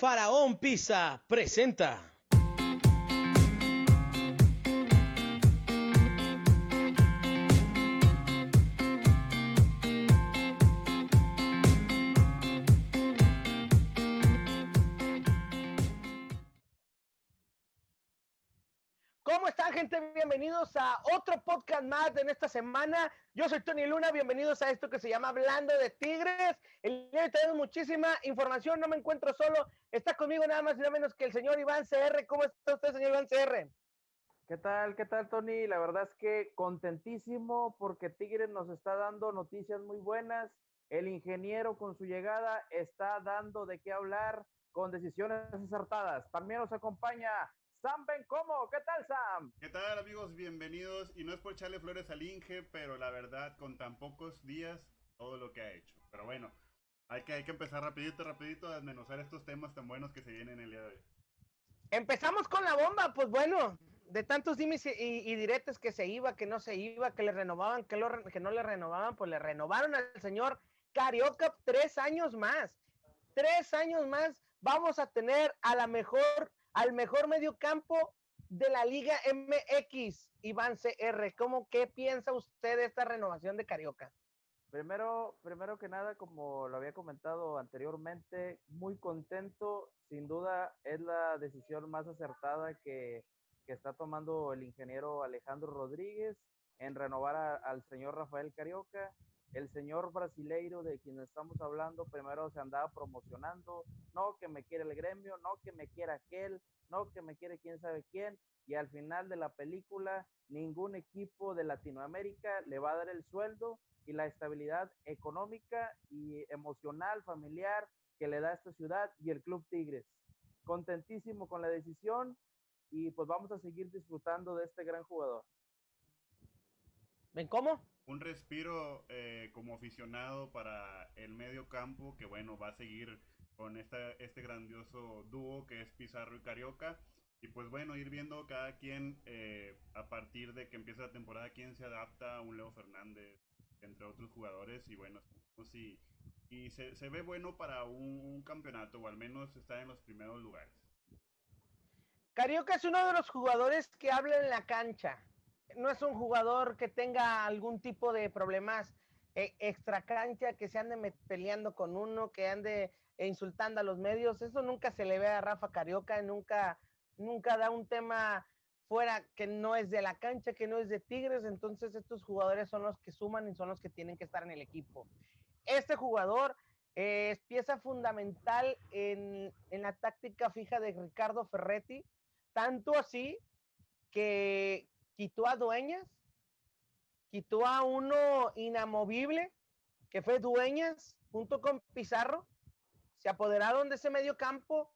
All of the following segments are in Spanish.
Faraón Pizza presenta. ¿Cómo están, gente? Bienvenidos a otro podcast más de esta semana. Yo soy Tony Luna, bienvenidos a esto que se llama Hablando de Tigres. El día de hoy tenemos muchísima información, no me encuentro solo. Está conmigo nada más y nada menos que el señor Iván CR. ¿Cómo está usted, señor Iván CR? ¿Qué tal, Tony? La verdad es que contentísimo porque Tigres nos está dando noticias muy buenas. El ingeniero con su llegada está dando de qué hablar con decisiones acertadas. También nos acompaña Sam Bencomo. ¿Qué tal, Sam? ¿Qué tal, amigos? Bienvenidos. Y no es por echarle flores al Inge, pero la verdad, con tan pocos días, todo lo que ha hecho. Pero bueno, hay que empezar rapidito a desmenuzar estos temas tan buenos que se vienen el día de hoy. Empezamos con la bomba, pues bueno, de tantos dimes y diretes que se iba, que no se iba, que le renovaban, que no le renovaban, pues le renovaron al señor Carioca 3 años más. 3 años más vamos a tener a la mejor... al mejor mediocampo de la Liga MX, Iván CR. ¿Qué piensa usted de esta renovación de Carioca? Primero que nada, como lo había comentado anteriormente, muy contento. Sin duda es la decisión más acertada que está tomando el ingeniero Alejandro Rodríguez en renovar al señor Rafael Carioca. El señor brasileiro de quien estamos hablando, primero se andaba promocionando, no que me quiere el gremio, no que me quiera aquel, no que me quiere quién sabe quién, y al final de la película ningún equipo de Latinoamérica le va a dar el sueldo y la estabilidad económica y emocional, familiar que le da esta ciudad y el Club Tigres. Contentísimo con la decisión y pues vamos a seguir disfrutando de este gran jugador. ¿Ven cómo? Un respiro como aficionado para el medio campo, que bueno, va a seguir con este grandioso dúo que es Pizarro y Carioca, y pues bueno, ir viendo cada quien a partir de que empieza la temporada, quién se adapta, un Leo Fernández, entre otros jugadores, y bueno, sí, y se ve bueno para un campeonato, o al menos está en los primeros lugares. Carioca es uno de los jugadores que habla en la cancha. No es un jugador que tenga algún tipo de problemas extracancha, que se ande peleando con uno, que ande insultando a los medios. Eso nunca se le ve a Rafa Carioca, nunca da un tema fuera que no es de la cancha, que no es de Tigres. Entonces estos jugadores son los que suman y son los que tienen que estar en el equipo. Este jugador es pieza fundamental en la táctica fija de Ricardo Ferretti, tanto así que quitó a Dueñas, quitó a uno inamovible, que fue Dueñas, junto con Pizarro, se apoderaron de ese medio campo,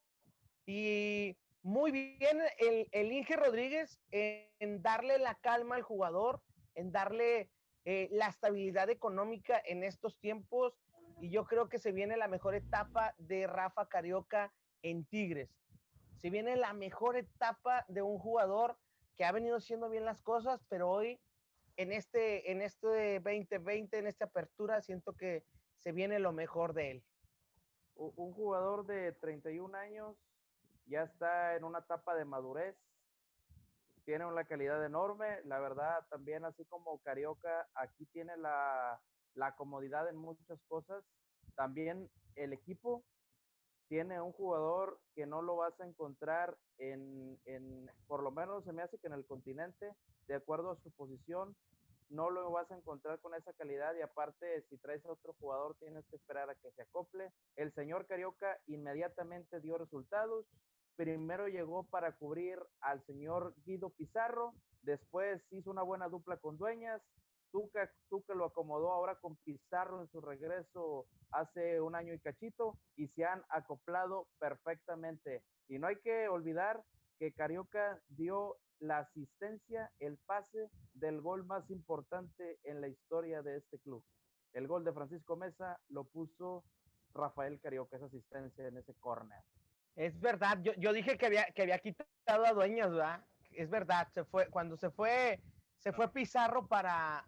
y muy bien el Inge Rodríguez en darle la calma al jugador, en darle la estabilidad económica en estos tiempos, y yo creo que se viene la mejor etapa de Rafa Carioca en Tigres. Se viene la mejor etapa de un jugador que ha venido haciendo bien las cosas, pero hoy, en este 2020, en esta apertura, siento que se viene lo mejor de él. Un jugador de 31 años, ya está en una etapa de madurez, tiene una calidad enorme, la verdad, también así como Carioca, aquí tiene la comodidad en muchas cosas, también el equipo. Tiene un jugador que no lo vas a encontrar por lo menos se me hace que en el continente, de acuerdo a su posición, no lo vas a encontrar con esa calidad, y aparte si traes a otro jugador tienes que esperar a que se acople. El señor Carioca inmediatamente dio resultados, primero llegó para cubrir al señor Guido Pizarro, después hizo una buena dupla con Dueñas, Tuca lo acomodó ahora con Pizarro en su regreso hace un año y cachito, y se han acoplado perfectamente. Y no hay que olvidar que Carioca dio la asistencia, el pase del gol más importante en la historia de este club. El gol de Francisco Mesa lo puso Rafael Carioca, esa asistencia en ese córner. Es verdad, yo dije que había quitado a Dueñas, ¿verdad? Es verdad, se fue Pizarro para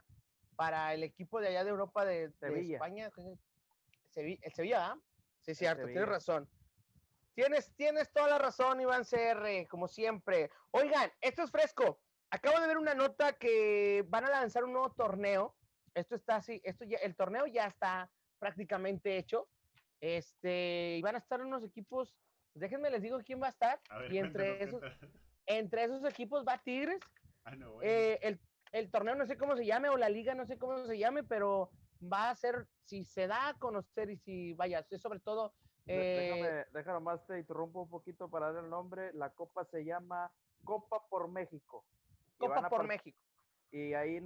el equipo de allá de Europa, de España. El Sevilla, ¿verdad? Sí, cierto, tienes razón. Tienes toda la razón, Iván CR, como siempre. Oigan, esto es fresco. Acabo de ver una nota que van a lanzar un nuevo torneo. Esto está así, el torneo ya está prácticamente hecho. Y van a estar unos equipos. Déjenme les digo quién va a estar. A ver, y entre esos equipos va Tigres. Ah, no, bueno. El torneo no sé cómo se llame, o la liga no sé cómo se llame, pero va a ser, si se da a conocer y si vaya, es sobre todo. Déjame más, te interrumpo un poquito para dar el nombre. La copa se llama Copa por México. Copa por México. Y ahí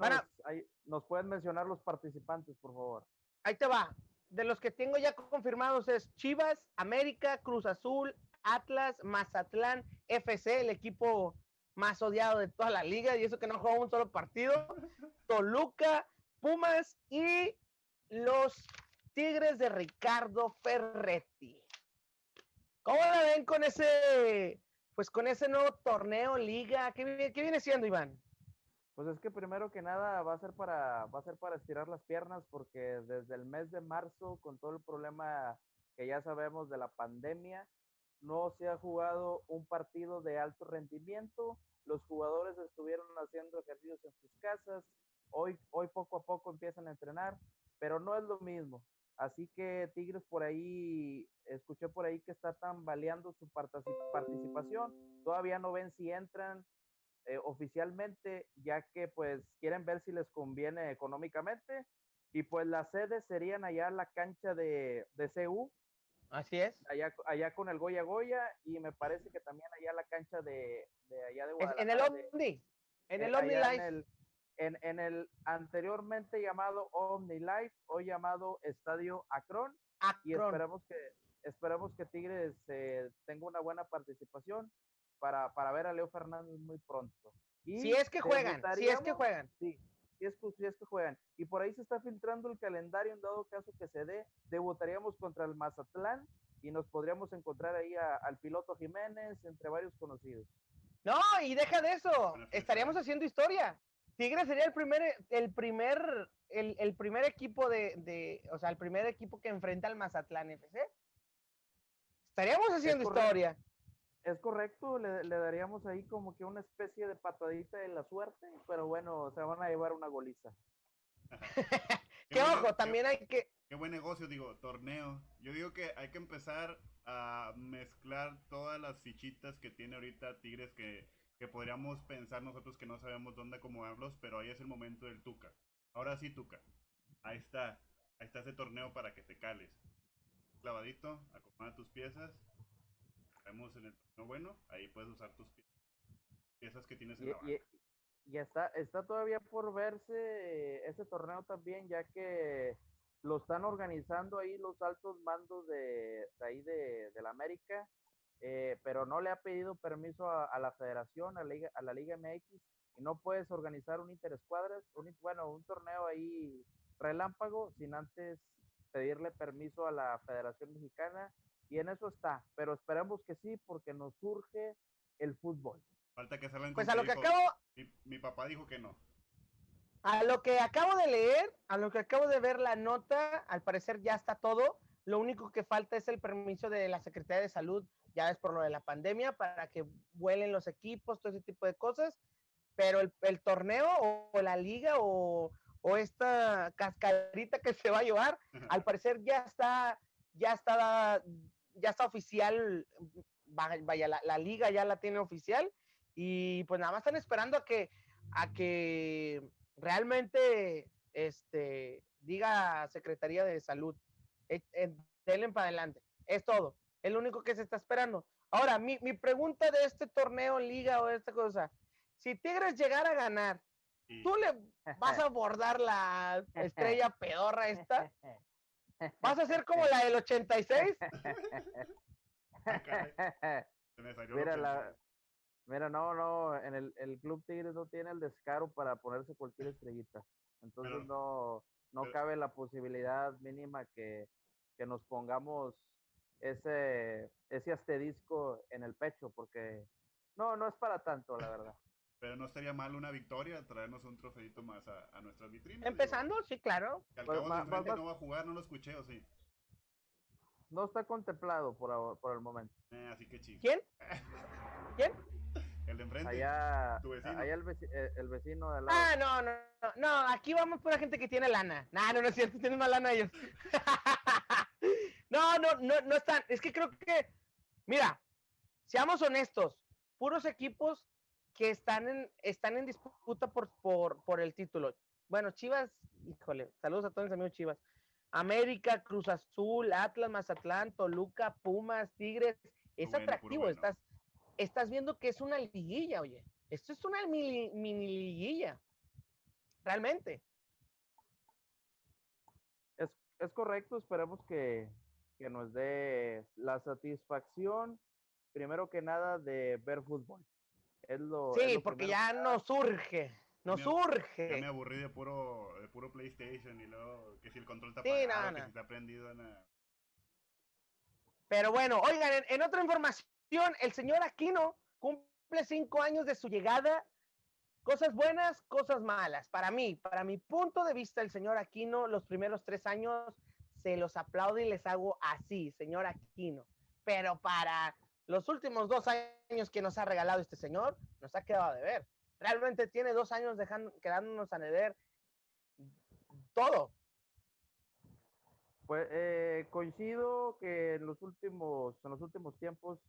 nos pueden mencionar los participantes, por favor. Ahí te va. De los que tengo ya confirmados es Chivas, América, Cruz Azul, Atlas, Mazatlán FC, el equipo más odiado de toda la liga, y eso que no juega un solo partido, Toluca, Pumas y los Tigres de Ricardo Ferretti. ¿Cómo la ven con ese nuevo torneo, liga? ¿Qué viene siendo, Iván? Pues es que primero que nada va a ser para estirar las piernas, porque desde el mes de marzo, con todo el problema que ya sabemos de la pandemia, no se ha jugado un partido de alto rendimiento. Los jugadores estuvieron haciendo ejercicios en sus casas. Hoy poco a poco empiezan a entrenar, pero no es lo mismo. Así que Tigres escuché por ahí que está tambaleando su participación, todavía no ven si entran oficialmente, ya que pues quieren ver si les conviene económicamente, y pues las sedes serían allá en la cancha de CU. Así es. Allá con el Goya Goya, y me parece que también allá en la cancha de allá de Guadalajara. En el Omni, en el Omni Life. En el anteriormente llamado OmniLife, hoy llamado Estadio Akron. Y esperamos que Tigres tenga una buena participación para ver a Leo Fernández muy pronto. Y si es que juegan. Sí, si es que juegan. Y por ahí se está filtrando el calendario, en dado caso que se dé, debutaríamos contra el Mazatlán y nos podríamos encontrar ahí al piloto Jiménez, entre varios conocidos. No, y deja de eso, estaríamos haciendo historia. Tigres sería el primer equipo o sea, el primer equipo que enfrenta al Mazatlán FC. Estaríamos haciendo historia. Es correcto, le daríamos ahí como que una especie de patadita de la suerte, pero bueno, se van a llevar una goliza. Qué ojo, también hay que... Qué buen negocio, digo, torneo. Yo digo que hay que empezar a mezclar todas las fichitas que tiene ahorita Tigres que podríamos pensar nosotros que no sabemos dónde acomodarlos, pero ahí es el momento del Tuca. Ahora sí, Tuca, ahí está ese torneo para que te cales. Clavadito, acomoda tus piezas, vemos en el torneo bueno, ahí puedes usar tus piezas que tienes en la banca. Y está todavía por verse ese torneo también, ya que lo están organizando ahí los altos mandos de ahí de la América, pero no le ha pedido permiso a la Federación, a la Liga MX, y no puedes organizar un interescuadras, un torneo ahí relámpago, sin antes pedirle permiso a la Federación Mexicana, y en eso está, pero esperamos que sí, porque nos surge el fútbol. Falta que salgan con pues a lo que acabo... Mi papá dijo que no. A lo que acabo de leer, a lo que acabo de ver la nota, al parecer ya está todo, lo único que falta es el permiso de la Secretaría de Salud, ya ves, por lo de la pandemia, para que vuelen los equipos, todo ese tipo de cosas, pero el torneo o la liga o esta cascarita que se va a llevar, al parecer ya está oficial, vaya, la liga ya la tiene oficial, y pues nada más están esperando a que realmente diga Secretaría de Salud, denle para adelante, es todo. Es lo único que se está esperando. Ahora, mi pregunta de este torneo, liga o esta cosa, si Tigres llegara a ganar, ¿tú le vas a bordar la estrella pedorra esta? ¿Vas a hacer como la del 86? Mira, no, en el Club Tigres no tiene el descaro para ponerse cualquier estrellita. Entonces no cabe la posibilidad mínima que nos pongamos ese asterisco en el pecho, porque no es para tanto, la verdad. Pero no estaría mal una victoria, traernos un trofeito más a nuestras vitrinas. Empezando, digo, sí, claro. Al cabo, pues, no va a jugar, no lo escuché, o sí. no está contemplado por el momento. Así que chico. ¿Quién? ¿Quién? El de enfrente. Allá, tu vecino. Allá el vecino de la. Ah, no, aquí vamos pura gente que tiene lana. No es cierto, tienen más lana ellos. No están. Es que creo que, mira, seamos honestos, puros equipos que están en disputa por el título. Bueno, Chivas, híjole, saludos a todos mis amigos Chivas. América, Cruz Azul, Atlas, Mazatlán, Toluca, Pumas, Tigres. Es bueno, atractivo, bueno. Estás viendo que es una liguilla, oye. Esto es una mini liguilla, realmente. Es correcto, esperemos que nos dé la satisfacción, primero que nada, de ver fútbol. Es lo porque ya nos surge. Ya me aburrí de puro PlayStation y luego que si el control está apagado, que si está prendido. Pero bueno, oigan, en otra información, el señor Aquino cumple 5 años de su llegada. Cosas buenas, cosas malas. Para mi punto de vista, el señor Aquino, los primeros 3 años se los aplaudo y les hago así, señor Aquino. Pero para los últimos 2 años que nos ha regalado este señor, nos ha quedado de ver. Realmente tiene 2 años quedándonos a deber todo. Pues coincido que en los últimos tiempos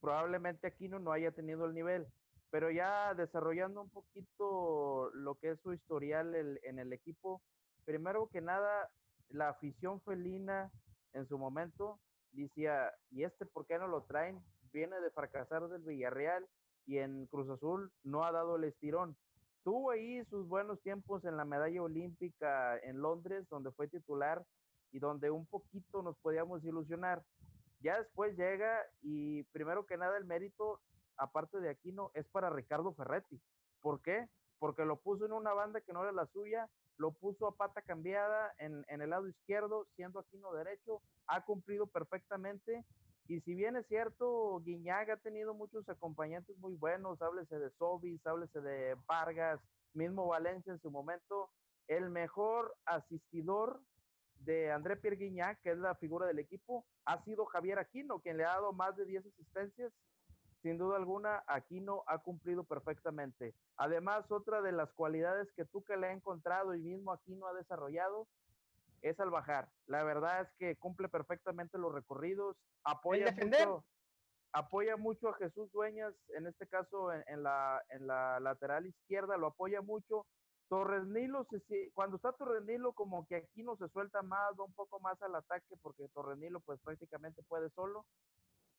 probablemente Aquino no haya tenido el nivel, pero ya desarrollando un poquito lo que es su historial en el equipo, primero que nada, la afición felina en su momento decía, ¿y este por qué no lo traen? Viene de fracasar del Villarreal y en Cruz Azul no ha dado el estirón. Tuvo ahí sus buenos tiempos en la medalla olímpica en Londres, donde fue titular y donde un poquito nos podíamos ilusionar. Ya después llega y primero que nada el mérito, aparte de Aquino, es para Ricardo Ferretti. ¿Por qué? Porque lo puso en una banda que no era la suya, lo puso a pata cambiada en el lado izquierdo, siendo Aquino derecho, ha cumplido perfectamente. Y si bien es cierto, Gignac ha tenido muchos acompañantes muy buenos, háblese de Sobis, háblese de Vargas, mismo Valencia en su momento, el mejor asistidor de André-Pierre Gignac, que es la figura del equipo, ha sido Javier Aquino, quien le ha dado más de 10 asistencias. Sin duda alguna, Aquino ha cumplido perfectamente. Además, otra de las cualidades que Tuca le ha encontrado y mismo Aquino ha desarrollado, es al bajar. La verdad es que cumple perfectamente los recorridos, apoya mucho a Jesús Dueñas, en este caso en la lateral izquierda, lo apoya mucho. Torrenilo, cuando está Torrenilo, como que aquí no se suelta más, va un poco más al ataque, porque Torrenilo pues prácticamente puede solo.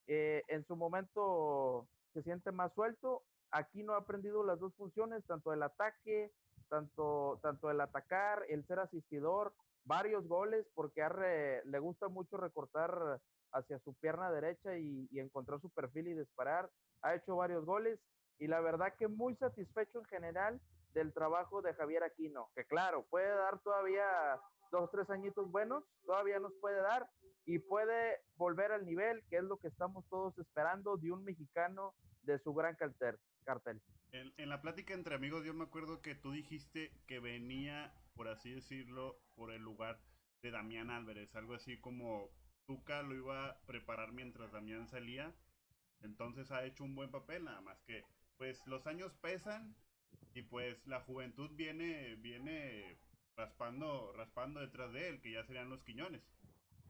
En su momento se siente más suelto. Aquí no ha aprendido las dos funciones, tanto el ataque, tanto el atacar, el ser asistidor, varios goles, porque le gusta mucho recortar hacia su pierna derecha y encontrar su perfil y disparar. Ha hecho varios goles y la verdad que muy satisfecho en general del trabajo de Javier Aquino, que claro, puede dar todavía 2-3 añitos buenos, todavía nos puede dar y puede volver al nivel, que es lo que estamos todos esperando de un mexicano de su gran cartel. En la plática entre amigos, yo me acuerdo que tú dijiste que venía, por así decirlo, por el lugar de Damián Álvarez, algo así como Tuca lo iba a preparar mientras Damián salía. Entonces ha hecho un buen papel, nada más que pues los años pesan. Y pues la juventud viene raspando detrás de él, que ya serían los Quiñones.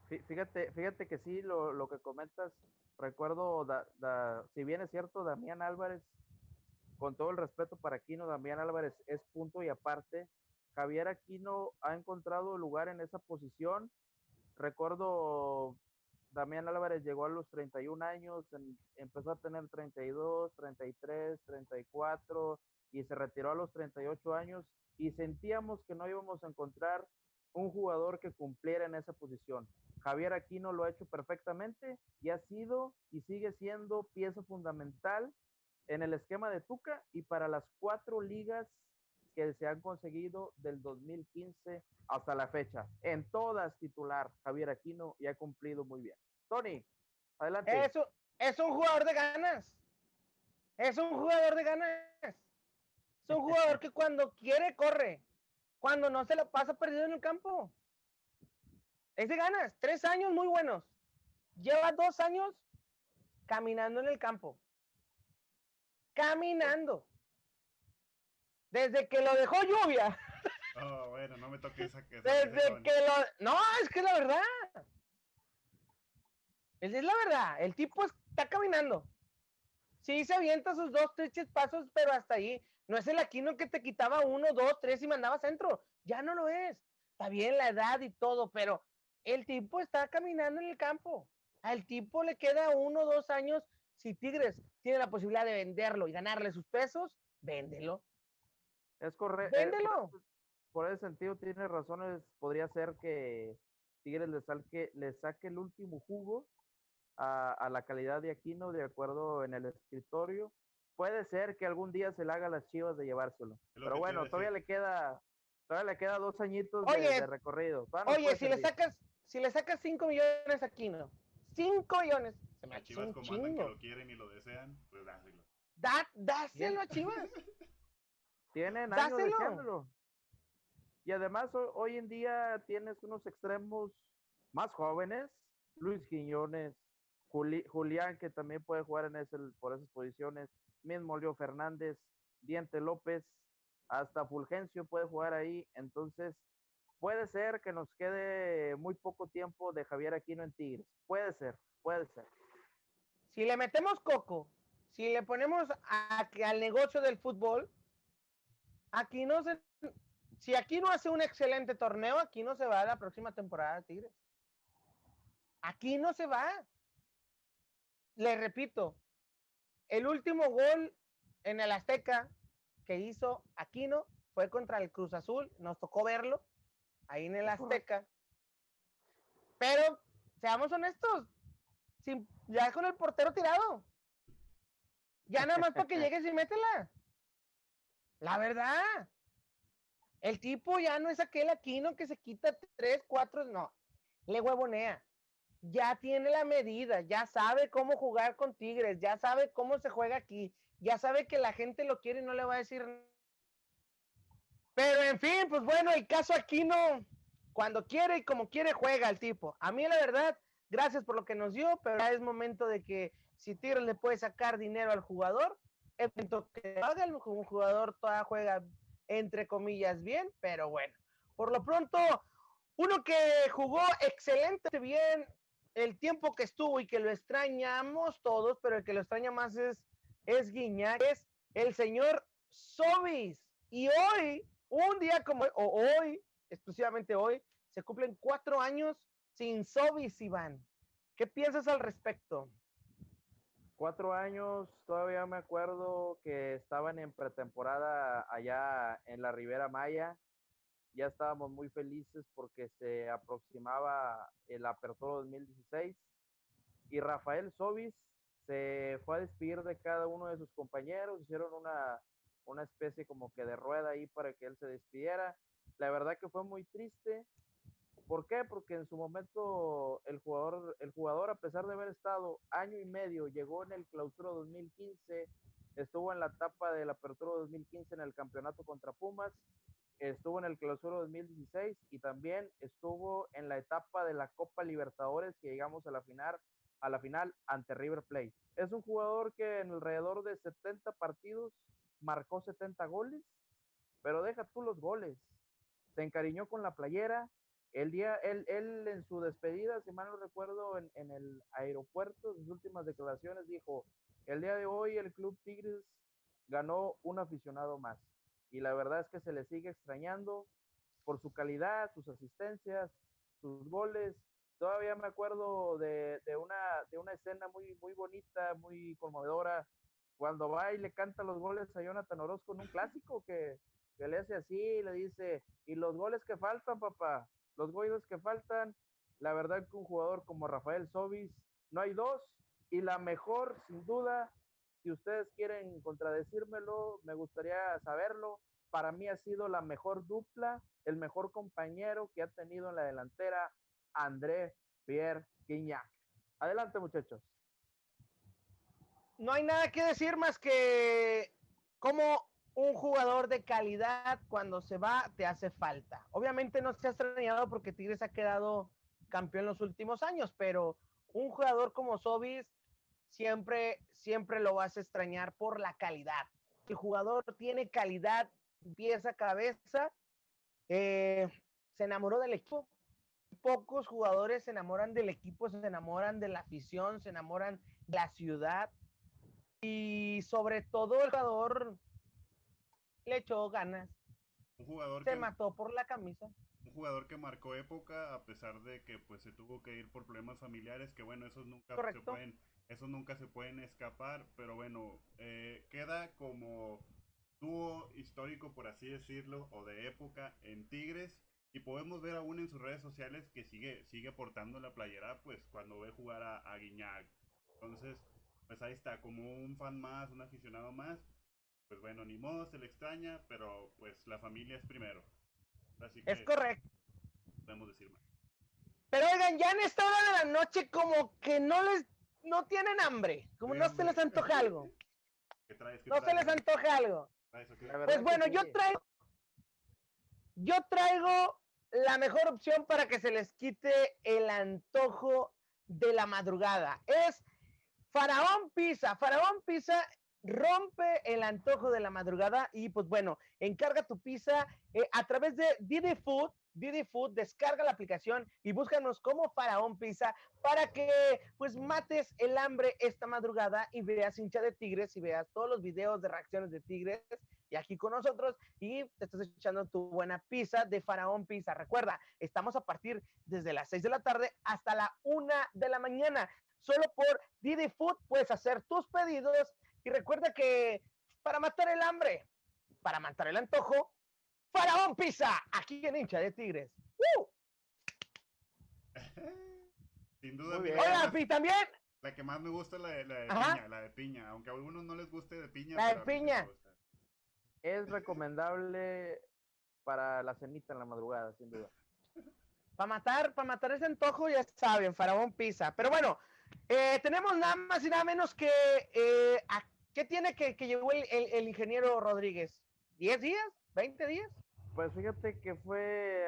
Fíjate que sí, lo que comentas, recuerdo, si bien es cierto, Damián Álvarez, con todo el respeto para Aquino, Damián Álvarez es punto y aparte. Javier Aquino ha encontrado lugar en esa posición. Recuerdo, Damián Álvarez llegó a los 31 años, empezó a tener 32, 33, 34... y se retiró a los 38 años y sentíamos que no íbamos a encontrar un jugador que cumpliera en esa posición. Javier Aquino lo ha hecho perfectamente y ha sido y sigue siendo pieza fundamental en el esquema de Tuca y para las 4 ligas que se han conseguido del 2015 hasta la fecha. En todas titular Javier Aquino y ha cumplido muy bien. Tony, adelante. Es un jugador de ganas. Es un jugador de ganas. Es un jugador que cuando quiere, corre. Cuando no, se lo pasa perdido en el campo. Es de ganas. 3 años muy buenos. Lleva 2 años caminando en el campo. Caminando. Desde que lo dejó Lluvia. Oh, bueno, no me toque esa desde que lo... No, es que es la verdad. Es la verdad. El tipo está caminando. Sí, se avienta sus 2, 3 pasos, pero hasta ahí. No es el Aquino que te quitaba 1, 2, 3 y mandaba centro. Ya no lo es. Está bien la edad y todo, pero el tipo está caminando en el campo. Al tipo le queda 1 o 2 años. Si Tigres tiene la posibilidad de venderlo y ganarle sus pesos, véndelo. Es correcto. Véndelo. Por ese sentido, tiene razones. Podría ser que Tigres le saque el último jugo a la calidad de Aquino, de acuerdo en el escritorio. Puede ser que algún día se le haga a las Chivas de llevárselo. Pero bueno, todavía le queda 2 añitos de recorrido. Oye, si le sacas 5 millones a Aquino, 5 millones. Se me hace un chingo. Las Chivas comandan que lo quieren y lo desean, pues dáselo. Dáselo a Chivas. Tienen años deseándolo. Y además hoy en día tienes unos extremos más jóvenes, Luis Quiñones, Julián, que también puede jugar por esas posiciones, mismo Leo Fernández, Diente López, hasta Fulgencio puede jugar ahí. Entonces puede ser que nos quede muy poco tiempo de Javier Aquino en Tigres, puede ser. Si le metemos coco, si le ponemos al negocio del fútbol, si Aquino hace un excelente torneo, Aquino se va a la próxima temporada de Tigres. Aquino se va. Le repito, el último gol en el Azteca que hizo Aquino fue contra el Cruz Azul. Nos tocó verlo ahí en el Azteca. Pero, seamos honestos, ya con el portero tirado. Ya nada más para que llegues y métela. La verdad. El tipo ya no es aquel Aquino que se quita 3, 4, no, le huevonea. Ya tiene la medida, ya sabe cómo jugar con Tigres, ya sabe cómo se juega aquí, ya sabe que la gente lo quiere y no le va a decir nada. Pero en fin, pues bueno, el caso Aquino, cuando quiere y como quiere juega el tipo. A mí la verdad, gracias por lo que nos dio, pero ya es momento de que si Tigres le puede sacar dinero al jugador, es momento que haga el jugador, todavía juega entre comillas bien, pero bueno, por lo pronto, uno que jugó excelente bien el tiempo que estuvo y que lo extrañamos todos, pero el que lo extraña más es Gignac, es el señor Sobis, y hoy, un día como hoy, exclusivamente hoy, se cumplen 4 años sin Sobis, Iván. ¿Qué piensas al respecto? 4 años, todavía me acuerdo que estaban en pretemporada allá en la Riviera Maya. Ya estábamos muy felices porque se aproximaba el Apertura 2016 y Rafael Sobis se fue a despedir de cada uno de sus compañeros. Hicieron una especie como que de rueda ahí para que él se despidiera. La verdad que fue muy triste. ¿Por qué? Porque en su momento el jugador, a pesar de haber estado 1 año y medio, llegó en el Clausura 2015, estuvo en la etapa del Apertura 2015 en el campeonato contra Pumas, estuvo en el Clausura 2016 y también estuvo en la etapa de la Copa Libertadores que llegamos a la final ante River Plate. Es un jugador que en alrededor de 70 partidos marcó 70 goles, pero deja tú los goles. Se encariñó con la playera. Él en su despedida, si mal no recuerdo, en el aeropuerto, sus últimas declaraciones dijo: el día de hoy el Club Tigres ganó un aficionado más, y la verdad es que se le sigue extrañando por su calidad, sus asistencias, sus goles. Todavía me acuerdo de una escena muy, muy bonita, muy conmovedora, cuando va y le canta los goles a Jonathan Orozco en un clásico, que le hace así y le dice: y los goles que faltan, papá, los goles que faltan. La verdad que un jugador como Rafael Sobis, no hay dos, y la mejor, sin duda, si ustedes quieren contradecírmelo, me gustaría saberlo, para mí ha sido la mejor dupla, el mejor compañero que ha tenido en la delantera, André-Pierre Gignac. Adelante, muchachos. No hay nada que decir más que cómo un jugador de calidad, cuando se va, te hace falta. Obviamente no se ha extrañado porque Tigres ha quedado campeón en los últimos años, pero un jugador como Sobis siempre lo vas a extrañar por la calidad. El jugador tiene calidad, pieza, cabeza, se enamoró del equipo. Pocos jugadores se enamoran del equipo, se enamoran de la afición, se enamoran de la ciudad, y sobre todo el jugador le echó ganas. Un jugador se mató por la camisa. Un jugador que marcó época, a pesar de que pues se tuvo que ir por problemas familiares, que bueno, esos nunca se pueden escapar, pero bueno, queda como dúo histórico, por así decirlo, o de época en Tigres. Y podemos ver aún en sus redes sociales que sigue portando la playera, pues cuando ve jugar a Gignac. Entonces, pues ahí está, como un fan más, un aficionado más. Pues bueno, ni modo, se le extraña, pero pues la familia es primero. Así que es correcto. Podemos decir más. Pero oigan, ya en esta hora de la noche como que no tienen hambre, como no se les antoja algo. ¿Qué traes? Se les antoja algo. Pues bueno, yo traigo la mejor opción para que se les quite el antojo de la madrugada. Es Faraón Pizza. Faraón Pizza rompe el antojo de la madrugada y pues bueno, encarga tu pizza a través de Didi Food. Didi Food, descarga la aplicación y búscanos como Faraón Pizza para que pues mates el hambre esta madrugada y veas hincha de Tigres y veas todos los videos de reacciones de Tigres. Y aquí con nosotros, y te estás echando tu buena pizza de Faraón Pizza. Recuerda, estamos a partir desde las 6 de la tarde hasta la 1 de la mañana. Solo por Didi Food puedes hacer tus pedidos. Y recuerda que para matar el hambre, para matar el antojo, Faraón Pizza, aquí en Hincha de Tigres. ¡Uh! Sin duda. Hola, Pi, también. La que más me gusta es la de piña. Aunque a algunos no les guste de piña. La de piña. Es recomendable para la cenita en la madrugada, sin duda. Para matar ese antojo, ya saben, Faraón Pizza. Pero bueno, tenemos nada más y nada menos que... ¿qué tiene que llegó el ingeniero Rodríguez? ¿10 días? ¿20 días? Pues fíjate que fue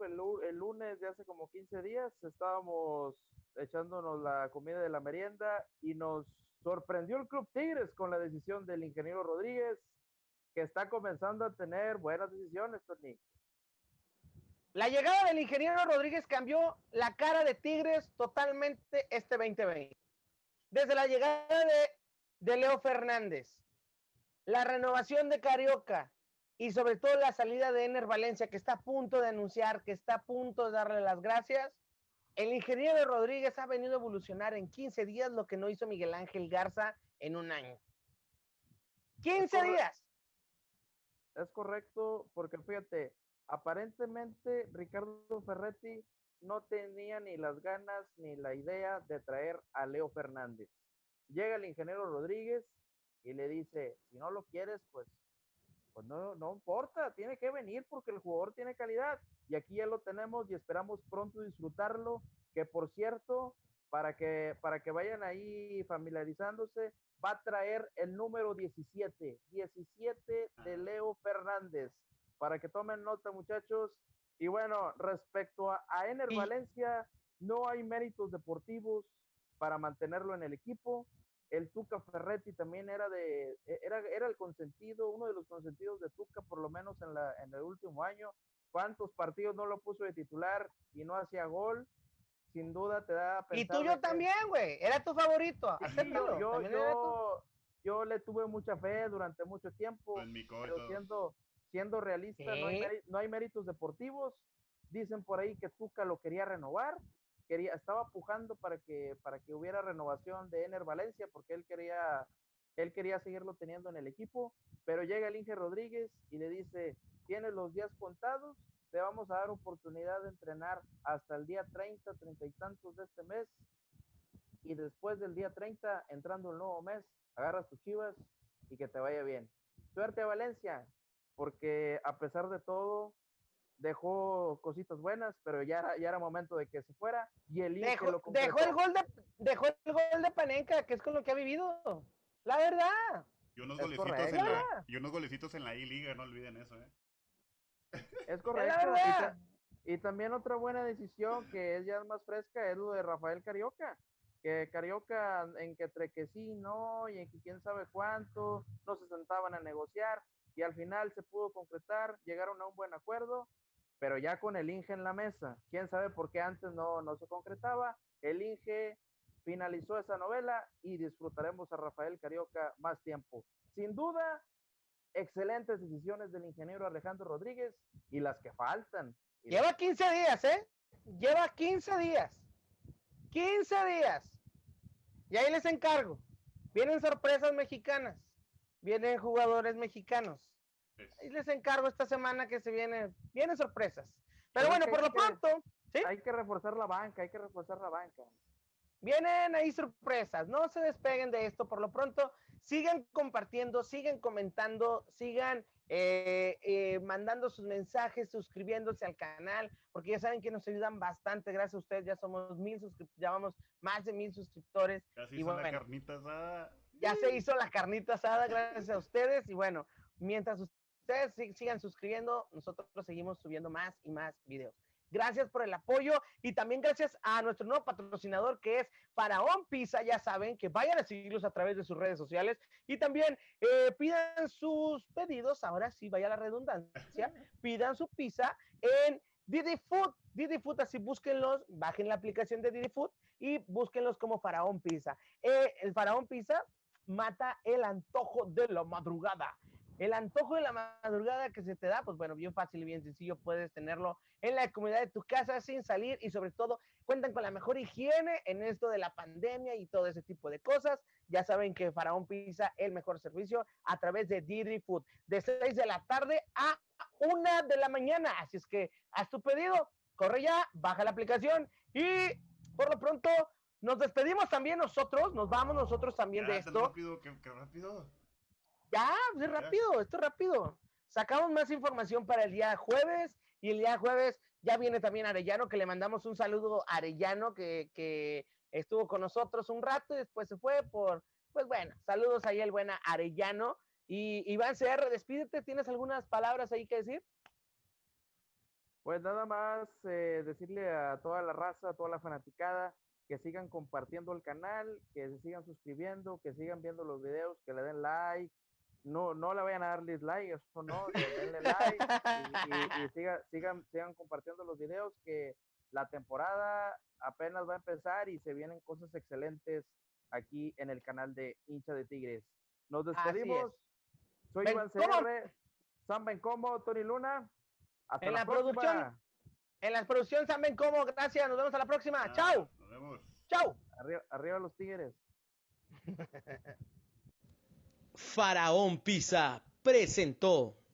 el lunes de hace como 15 días. Estábamos echándonos la comida de la merienda y nos sorprendió el Club Tigres con la decisión del ingeniero Rodríguez, que está comenzando a tener buenas decisiones, Tony. La llegada del ingeniero Rodríguez cambió la cara de Tigres totalmente este 2020. Desde la llegada de Leo Fernández, la renovación de Carioca y sobre todo la salida de Ener Valencia, que está a punto de anunciar, que está a punto de darle las gracias, el ingeniero Rodríguez ha venido a evolucionar en 15 días lo que no hizo Miguel Ángel Garza en un año. 15 días. Es correcto, porque fíjate, aparentemente Ricardo Ferretti no tenía ni las ganas ni la idea de traer a Leo Fernández. Llega el ingeniero Rodríguez y le dice, si no lo quieres, pues no importa, tiene que venir porque el jugador tiene calidad. Y aquí ya lo tenemos y esperamos pronto disfrutarlo, que por cierto, para que vayan ahí familiarizándose, va a traer el número 17 de Leo Fernández, para que tomen nota, muchachos. Y bueno, respecto a Ener Valencia, no hay méritos deportivos para mantenerlo en el equipo. El Tuca Ferretti también era el consentido, uno de los consentidos de Tuca, por lo menos en el último año. ¿Cuántos partidos no lo puso de titular y no hacía gol? Sin duda te da a pensar. Y tuyo también, güey. Era tu favorito. Acéptalo. Yo le tuve mucha fe durante mucho tiempo. Pero siendo realista, no hay méritos deportivos. Dicen por ahí que Tuca lo quería renovar. Estaba pujando para que hubiera renovación de Ener Valencia, porque él quería seguirlo teniendo en el equipo. Pero llega el Inge Rodríguez y le dice, tienes los días contados. Te vamos a dar oportunidad de entrenar hasta el día 30, 30 y tantos de este mes. Y después del día 30, entrando el nuevo mes, agarras tus Chivas y que te vaya bien. Suerte a Valencia, porque a pesar de todo, dejó cositas buenas, pero ya era momento de que se fuera. Y el dejó el gol de Panenka, que es con lo que ha vivido. La verdad. Y unos golecitos en la I-Liga, no olviden eso, ¿eh? Es correcto. Y también otra buena decisión que es ya más fresca es lo de Rafael Carioca. Que Carioca, en que sí, no, y en que quién sabe cuánto, no se sentaban a negociar, y al final se pudo concretar, llegaron a un buen acuerdo, pero ya con el Inge en la mesa. Quién sabe por qué antes no se concretaba. El Inge finalizó esa novela y disfrutaremos a Rafael Carioca más tiempo. Sin duda, excelentes decisiones del ingeniero Alejandro Rodríguez y las que faltan. Lleva 15 días, ¿eh? Lleva 15 días. 15 días. Y ahí les encargo. Vienen sorpresas mexicanas. Vienen jugadores mexicanos. Ahí les encargo esta semana que se vienen sorpresas. Pero bueno, por lo pronto, ¿sí? Hay que reforzar la banca, hay que reforzar la banca. Vienen ahí sorpresas. No se despeguen de esto. Por lo pronto, sigan compartiendo, sigan comentando, sigan mandando sus mensajes, suscribiéndose al canal, porque ya saben que nos ayudan bastante. Gracias a ustedes, ya somos 1,000 suscriptores, ya vamos más de 1,000 suscriptores. Ya se hizo la carnita asada. Ya se hizo la carnita asada, gracias a ustedes. Y bueno, mientras ustedes sigan suscribiendo, nosotros seguimos subiendo más y más videos. Gracias por el apoyo y también gracias a nuestro nuevo patrocinador que es Faraón Pizza. Ya saben que vayan a seguirlos a través de sus redes sociales y también pidan sus pedidos, ahora sí vaya la redundancia, pidan su pizza en Didi Food. Didi Food, así búsquenlos, bajen la aplicación de Didi Food y búsquenlos como Faraón Pizza. El Faraón Pizza mata el antojo de la madrugada. El antojo de la madrugada que se te da, pues bueno, bien fácil y bien sencillo, puedes tenerlo en la comodidad de tu casa sin salir y sobre todo cuentan con la mejor higiene en esto de la pandemia y todo ese tipo de cosas. Ya saben que Faraón Pizza, el mejor servicio a través de Didi Food, de 6 de la tarde a 1 de la mañana. Así es que haz tu pedido, corre ya, baja la aplicación y por lo pronto nos despedimos también nosotros, nos vamos nosotros también ya, de esto. Rápido. Ya, es rápido, esto es rápido. Sacamos más información para el día jueves y el día jueves ya viene también Arellano, que le mandamos un saludo a Arellano que estuvo con nosotros un rato y después se fue pues bueno, saludos ahí al buen Arellano. Y Iván CR, despídete, ¿tienes algunas palabras ahí que decir? Pues nada más decirle a toda la raza, a toda la fanaticada, que sigan compartiendo el canal, que se sigan suscribiendo, que sigan viendo los videos, que le den like. No le vayan a dar dislike, eso no, denle like y sigan compartiendo los videos, que la temporada apenas va a empezar y se vienen cosas excelentes aquí en el canal de Hincha de Tigres. Nos despedimos. Soy Iván CR, Sam Bencomo, Tony Luna. Hasta la próxima. En la producción Sam Bencomo, gracias, nos vemos a la próxima. Chao. Nos vemos. Chao. Arriba los Tigres. Faraón Pizza presentó.